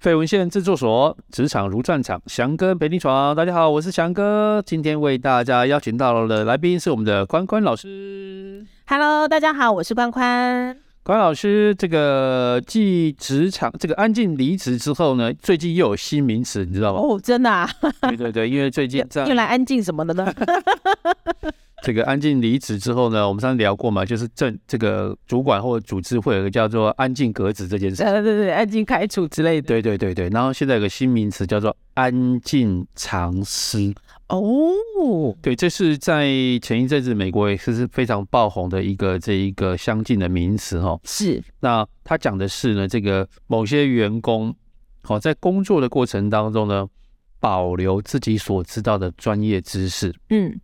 废文献制作所，职场如战场，翔哥陪你闯。大家好，我是翔哥，今天为大家邀请到的来宾是我们的宽宽老师。Hello， 大家好，我是宽宽。宽老师，这个继职场这个安静离职之后呢，最近又有新名词，你知道吗？哦，真的啊？对对对，因为最近又来安静什么的呢？这个安静离职之后呢，我们上次聊过嘛，就是这个主管或组织会有个叫做安静革职这件事，对对对，安静开除之类的，对对对对。然后现在有个新名词叫做安静藏私。哦，对，这是在前一阵子美国也是非常爆红的一个这一个相近的名词哦。是。那他讲的是呢，这个某些员工哦，在工作的过程当中呢，保留自己所知道的专业知识，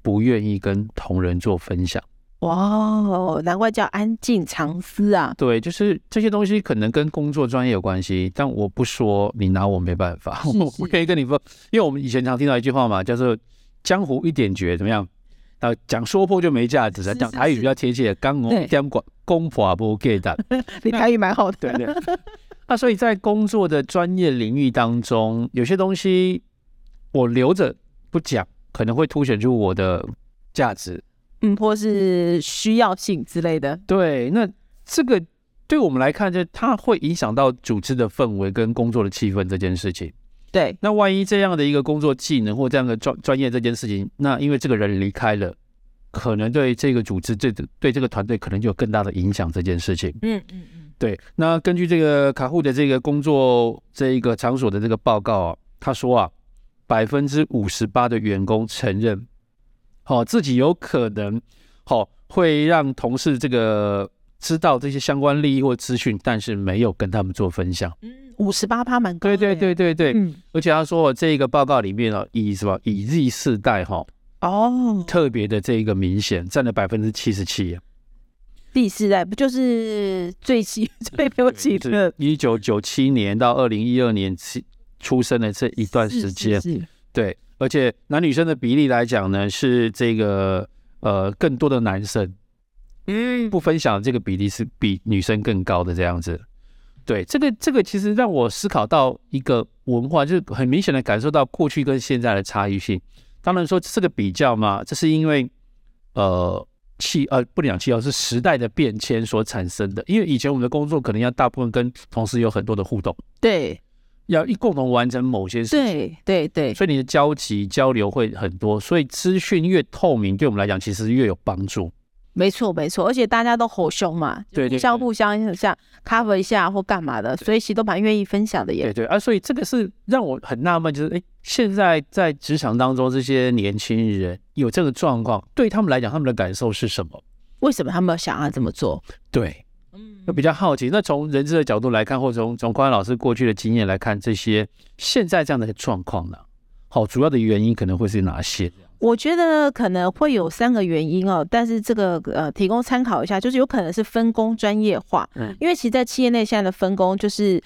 不愿意跟同仁做分享。哇，难怪叫安静藏私啊。对，就是这些东西可能跟工作专业有关系，但我不说，你拿我没办法，是是我不可以跟你说，因为我们以前常听到一句话嘛，叫做江湖一点绝，怎么样？那讲说破就没价值了，讲台语比较贴切，江湖一点公婆不给的。你台语蛮好的。对对。那所以在工作的专业领域当中，有些东西我留着不讲，可能会凸显出我的价值，或是需要性之类的。对，那这个对我们来看，就它会影响到组织的氛围跟工作的气氛这件事情。对，那万一这样的一个工作技能或这样的专业这件事情，那因为这个人离开了，可能对这个组织、对这个团队可能就有更大的影响这件事情。对。那根据这个Kahoot的这个工作这一个场所的这个报告啊，他说啊，58% 的员工承认，自己有可能，会让同事这个知道这些相关利益或资讯，但是没有跟他们做分享。58% 蛮高的。对对对对对。而且他说这个报告里面以 Z 世代特别的这个明显，占了 77%。第四代不就是最流行的1997年到2012年出生的这一段时间，对，而且男女生的比例来讲呢，是这个更多的男生，不分享这个比例是比女生更高的这样子。对，这个其实让我思考到一个文化，就是很明显的感受到过去跟现在的差异性。当然说这个比较嘛，这是因为不能讲气候，是时代的变迁所产生的。因为以前我们的工作可能要大部分跟同事有很多的互动，对。要共同完成某些事情，对对对，所以你的交流会很多，所以资讯越透明，对我们来讲其实越有帮助。没错没错，而且大家都吼凶嘛，对对对，互相 cover 一下或干嘛的，所以其实都蛮愿意分享的耶。对对啊，所以这个是让我很纳闷，就是现在在职场当中，这些年轻人有这个状况，对他们来讲，他们的感受是什么？为什么他们想要这么做？对。比较好奇，那从人资的角度来看，或从宽老师过去的经验来看，这些现在这样的状况呢，主要的原因可能会是哪些？我觉得可能会有3个原因哦，但是这个提供参考一下，就是有可能是分工专业化，因为其实在企业内现在的分工就是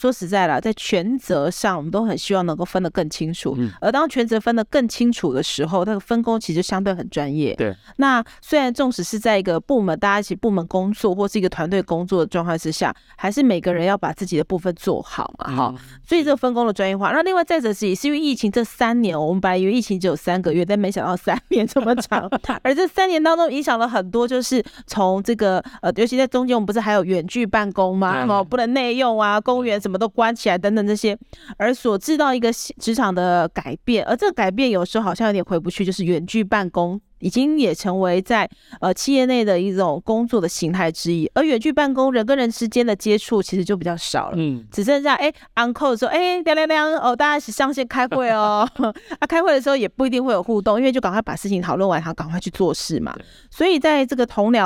说实在啦，在权责上我们都很希望能够分得更清楚，而当权责分得更清楚的时候，那个分工其实相对很专业。对，那虽然纵使是在一个部门，大家一起部门工作或是一个团队工作的状况之下，还是每个人要把自己的部分做好嘛，所以这个分工的专业化。那另外再者是因为疫情这3年，我们本来以为疫情只有3个月。但没想到3年这么长，而这3年当中影响了很多，就是从这个尤其在中间我们不是还有远距办公吗？不能内用啊，公园什么都关起来等等这些，而所致到一个职场的改变，而这个改变有时候好像有点回不去，就是远距办公已经也成为在企业内的一种工作的形态之一，而远距办公人跟人之间的接触其实就比较少了，只剩下on call 的时候，亮哦，大家一起上线开会哦，开会的时候也不一定会有互动，因为就赶快把事情讨论完，他赶快去做事嘛，所以在这个同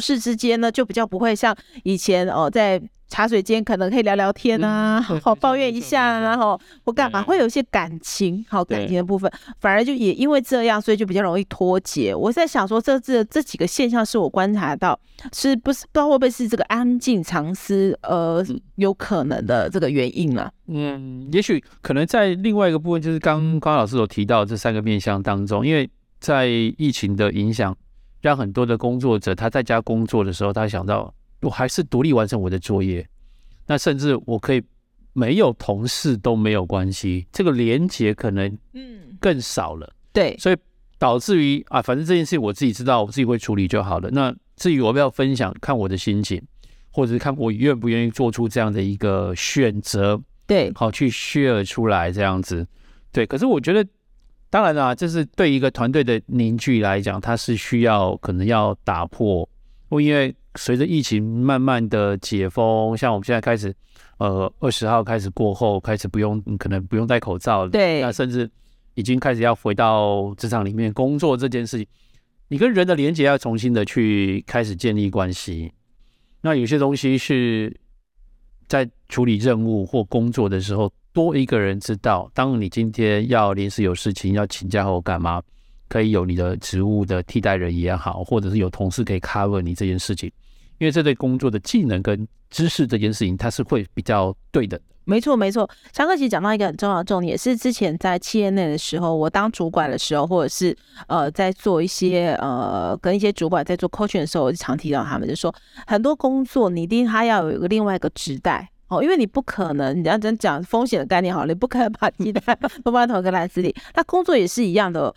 事之间呢，就比较不会像以前在茶水间可能可以聊聊天啊，抱怨一下啊，或干嘛，会有一些感情，感情的部分，反而就也因为这样，所以就比较容易脱节。我在想说，这几个现象是我观察到，是不是不知道会不会是这个安静藏私有可能的这个原因了？也许可能在另外一个部分，就是刚老师有提到这3个面向当中，因为在疫情的影响，让很多的工作者他在家工作的时候，他想到，我还是独立完成我的作业，那甚至我可以没有同事都没有关系，这个连结可能更少了，对，所以导致于啊，反正这件事我自己知道，我自己会处理就好了。那至于我要不要分享，看我的心情，或者是看我愿不愿意做出这样的一个选择，对，好去 share 出来这样子，对。可是我觉得，当然啦，这是对一个团队的凝聚来讲，它是需要可能要打破，因为随着疫情慢慢的解封，像我们现在开始，20号开始过后，开始不用，可能不用戴口罩了，对，那甚至已经开始要回到职场里面工作这件事情，你跟人的连结要重新的去开始建立关系。那有些东西是在处理任务或工作的时候，多一个人知道，当你今天要临时有事情要请假或干嘛，可以有你的职务的替代人也好，或者是有同事可以 cover 你这件事情，因为这对工作的技能跟知识这件事情，它是会比较对的。没错没错，强哥其实讲到一个很重要的重点，也是之前在企业内的时候，我当主管的时候，或者是在做一些跟一些主管在做 coaching 的时候，我就常提到他们，就说很多工作你一定他要有一个另外一个职代哦，因为你不可能，你要讲风险的概念好了，你不可能把鸡蛋都放在同一个篮子里。那工作也是一样的，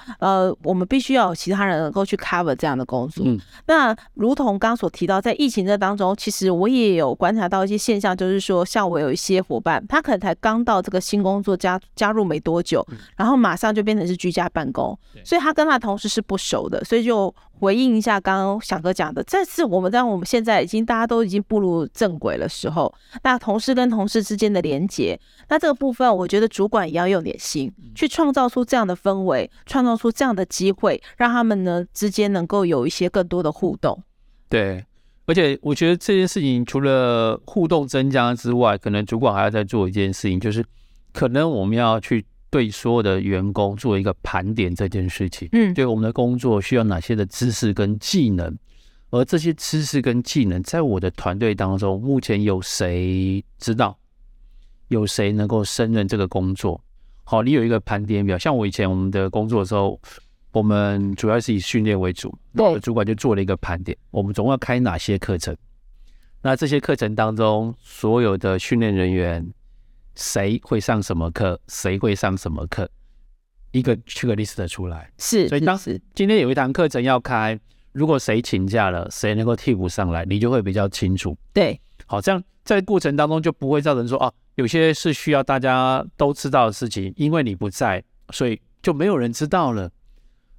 我们必须要有其他人能够去 cover 这样的工作。那如同刚所提到，在疫情这当中，其实我也有观察到一些现象，就是说，像我有一些伙伴，他可能才刚到这个新工作加入没多久，然后马上就变成是居家办公，所以他跟他同事是不熟的，所以就回应一下刚刚翔哥讲的，这次我们在我们现在已经大家都已经步入正轨的时候，那同事跟同事之间的连结，那这个部分我觉得主管也要用点心去创造出这样的氛围，创造出这样的机会，让他们呢之间能够有一些更多的互动。对，而且我觉得这件事情除了互动增加之外，可能主管还要再做一件事情，就是可能我们要去对所有的员工做一个盘点这件事情，对我们的工作需要哪些的知识跟技能，而这些知识跟技能在我的团队当中，目前有谁知道，有谁能够胜任这个工作。好，你有一个盘点表，像我以前我们的工作的时候，我们主要是以训练为主，我的主管就做了一个盘点，我们总要开哪些课程，那这些课程当中所有的训练人员谁会上什么课，谁会上什么课，一个 checklist 出来，是，所以当时今天有一堂课程要开，如果谁请假了，谁能够替补上来，你就会比较清楚。对，好，这样在过程当中就不会造成说啊，有些是需要大家都知道的事情，因为你不在，所以就没有人知道了。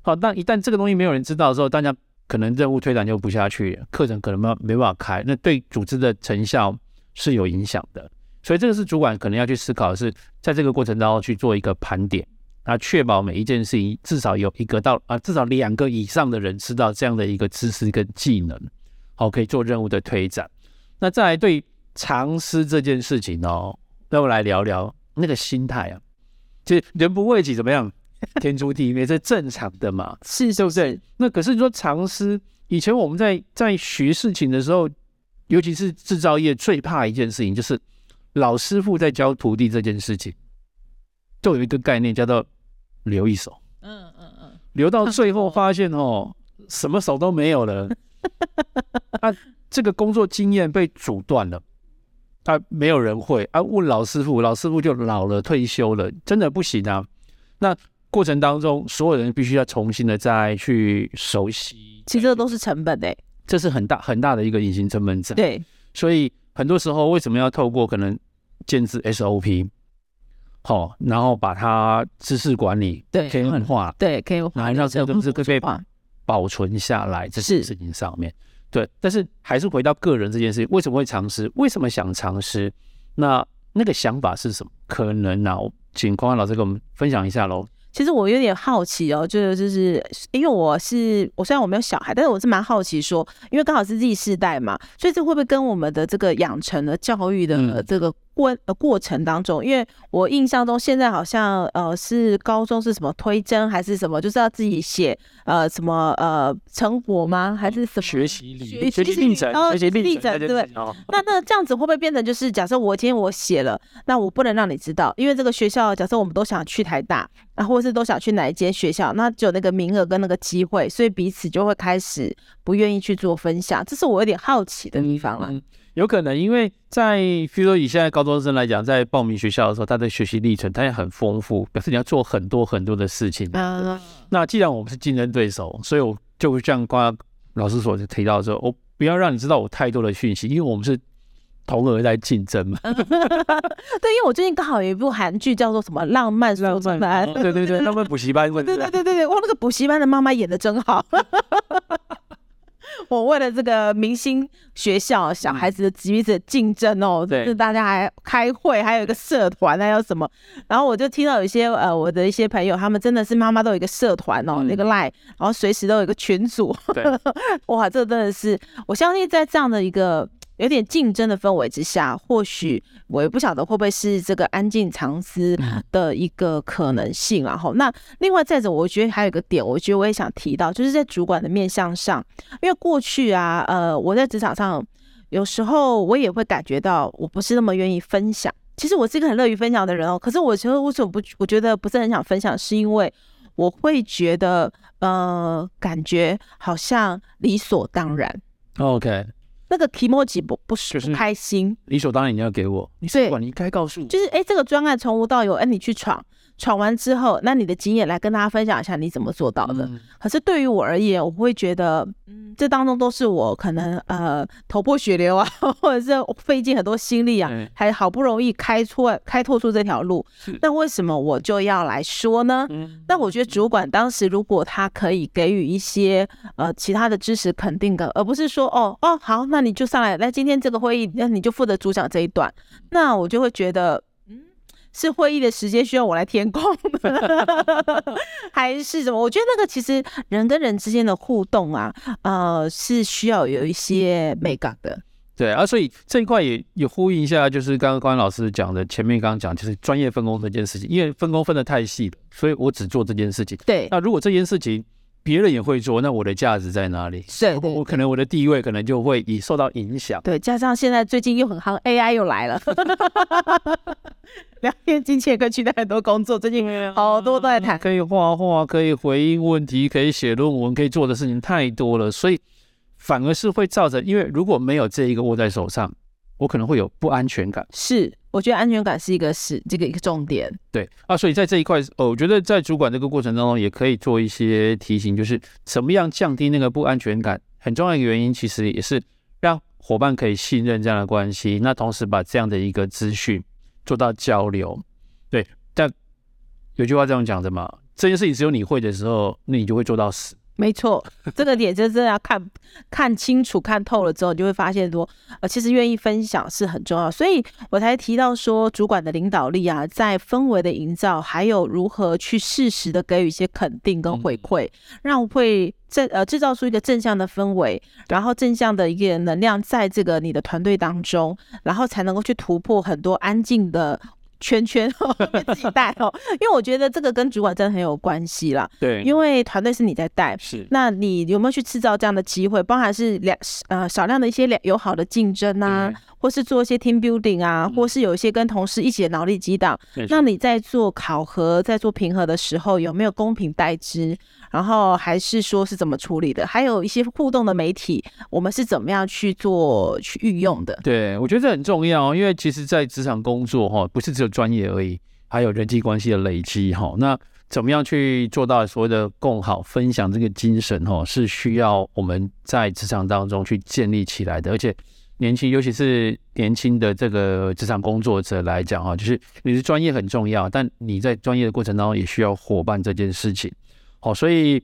好，那一旦这个东西没有人知道的时候，大家可能任务推展就不下去，课程可能没办法开，那对组织的成效是有影响的。所以这个是主管可能要去思考的，是在这个过程当中去做一个盘点，那确保每一件事情至少有一个到至少2个以上的人知道这样的一个知识跟技能，好，可以做任务的推展。那再来对常识这件事情哦，让我来聊聊那个心态啊，就是人不为己怎么样，天诛地灭，这正常的嘛，是不是？那可是你说常识，以前我们在学事情的时候，尤其是制造业最怕一件事情就是。老师傅在教徒弟这件事情，就有一个概念叫做留一手，留到最后发现哦，什么手都没有了，啊，这个工作经验被阻断了，啊，没有人会啊，问老师傅，老师傅就老了退休了，真的不行啊。那过程当中，所有人必须要重新的再去熟悉，其实这都是成本欸，这是很大很大的一个隐形成本在。对，所以。很多时候为什么要透过可能建制 SOP， 好，然后把它知识管理可以化，然后让这个东西被保存下来，这件事情上面对。但是还是回到个人这件事情，为什么会尝试？为什么想尝试？那个想法是什么？可能啊，请匡安老师跟我们分享一下喽。其实我有点好奇哦，就是因为我虽然我没有小孩，但是我是蛮好奇说，因为刚好是 Z 世代嘛，所以这会不会跟我们的这个养成的教育的这个过程当中，因为我印象中现在好像是高中是什么推甄还是什么，就是要自己写什么成果吗？还是什么学习历程对。那这样子会不会变成就是假设我今天我写了，那我不能让你知道，因为这个学校假设我们都想去台大，啊，或者是都想去哪一间学校，那只有那个名额跟那个机会，所以彼此就会开始不愿意去做分享，这是我有点好奇的地方啦。有可能，因为在比如说以现在高中生来讲，在报名学校的时候，他的学习历程他也很丰富，表示你要做很多很多的事情。那既然我们是竞争对手，所以我就像刚刚老师所提到的时候，我不要让你知道我太多的讯息，因为我们是同而在竞争嘛。对，因为我最近刚好有一部韩剧叫做什么《浪漫补习班》，对对对，浪漫补习班。对对对对对，哇，那个补习班的妈妈演得真好。我为了这个明星学校小孩子的彼此竞争哦，就是大家还开会，还有一个社团，还有什么，然后我就听到有一些我的一些朋友，他们真的是妈妈都有一个社团哦，那个 LINE， 然后随时都有一个群组。哇，这真的是我相信在这样的一个有点竞争的氛围之下，或许我也不晓得会不会是这个安静藏私的一个可能性啊。那另外再者，我觉得还有一个点，我觉得我也想提到，就是在主管的面向上，因为过去啊，我在职场上有时候我也会感觉到我不是那么愿意分享。其实我是一个很乐于分享的人哦，可是我觉得为什么不，我觉得不是很想分享，是因为我会觉得感觉好像理所当然。OK。那个 kimochi 不开心，理所当然你要给我，你主管你应该告诉我，就是这个专案从无到有，你去闯完之后，那你的经验来跟大家分享一下你怎么做到的。可是对于我而言，我会觉得这当中都是我可能头破血流啊，或者是费尽很多心力啊，还好不容易开拓出这条路，那为什么我就要来说呢？那我觉得主管当时如果他可以给予一些其他的支持肯定的，而不是说哦好，那你就上来，那今天这个会议那你就负责主讲这一段，那我就会觉得是会议的时间需要我来填空的，还是什么？我觉得那个其实人跟人之间的互动啊，是需要有一些美感的。对啊，所以这一块也呼应一下，就是刚刚关老师讲的，前面刚刚讲就是专业分工这件事情，因为分工分得太细了，所以我只做这件事情。对，那如果这件事情别人也会做，那我的价值在哪里？是，我可能我的地位可能就会受到影响。对，加上现在最近又很夯 ，AI 又来了，聊天机器人可以取代很多工作，最近好多都在谈。可以画画，可以回应问题，可以写论文，可以做的事情太多了，所以反而是会造成，因为如果没有这一个握在手上，我可能会有不安全感。是，我觉得安全感是一个重点。对啊，所以在这一块，我觉得在主管这个过程当中，也可以做一些提醒，就是怎么样降低那个不安全感。很重要的原因，其实也是让伙伴可以信任这样的关系。那同时把这样的一个资讯做到交流。对，但有句话这样讲的嘛，这件事情只有你会的时候，那你就会做到死。没错，这个点真的要看清楚、看透了之后，你就会发现说，其实愿意分享是很重要，所以我才提到说，主管的领导力啊，在氛围的营造，还有如何去适时的给予一些肯定跟回馈，让会制造出一个正向的氛围，然后正向的一个能量在这个你的团队当中，然后才能够去突破很多安静的圈被自己带因为我觉得这个跟主管真的很有关系啦。对，因为团队是你在带，是，那你有没有去制造这样的机会，包含是少量的一些友好的竞争啊，或是做一些 team building 啊，或是有一些跟同事一起的脑力激荡。那你在做考核、在做评核的时候，有没有公平待之？然后还是说是怎么处理的？还有一些互动的媒体，我们是怎么样去运用的？对，我觉得这很重要，因为其实在职场工作不是只有专业而已，还有人际关系的累积。那怎么样去做到所谓的共好分享这个精神，是需要我们在职场当中去建立起来的。而且尤其是年轻的这个职场工作者来讲，就是你的专业很重要，但你在专业的过程当中也需要伙伴这件事情。所以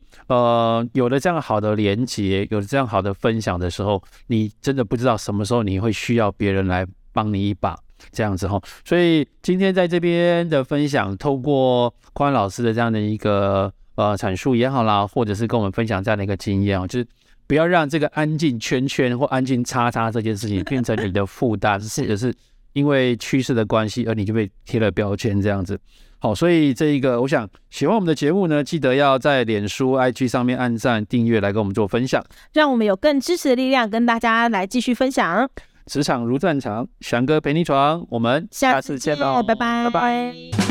有了这样好的连结，有了这样好的分享的时候，你真的不知道什么时候你会需要别人来帮你一把。这样子，所以今天在这边的分享，透过宽老师的这样的一个阐述也好啦，或者是跟我们分享这样的一个经验，就是不要让这个安静圈圈或安静叉叉这件事情变成你的负担，或者是因为趋势的关系而你就被贴了标签这样子。好，所以这一个我想喜欢我们的节目呢，记得要在脸书 IG 上面按赞订阅，来跟我们做分享，让我们有更支持的力量跟大家来继续分享。职场如战场，翔哥陪你闯，我们下次见喽，拜拜。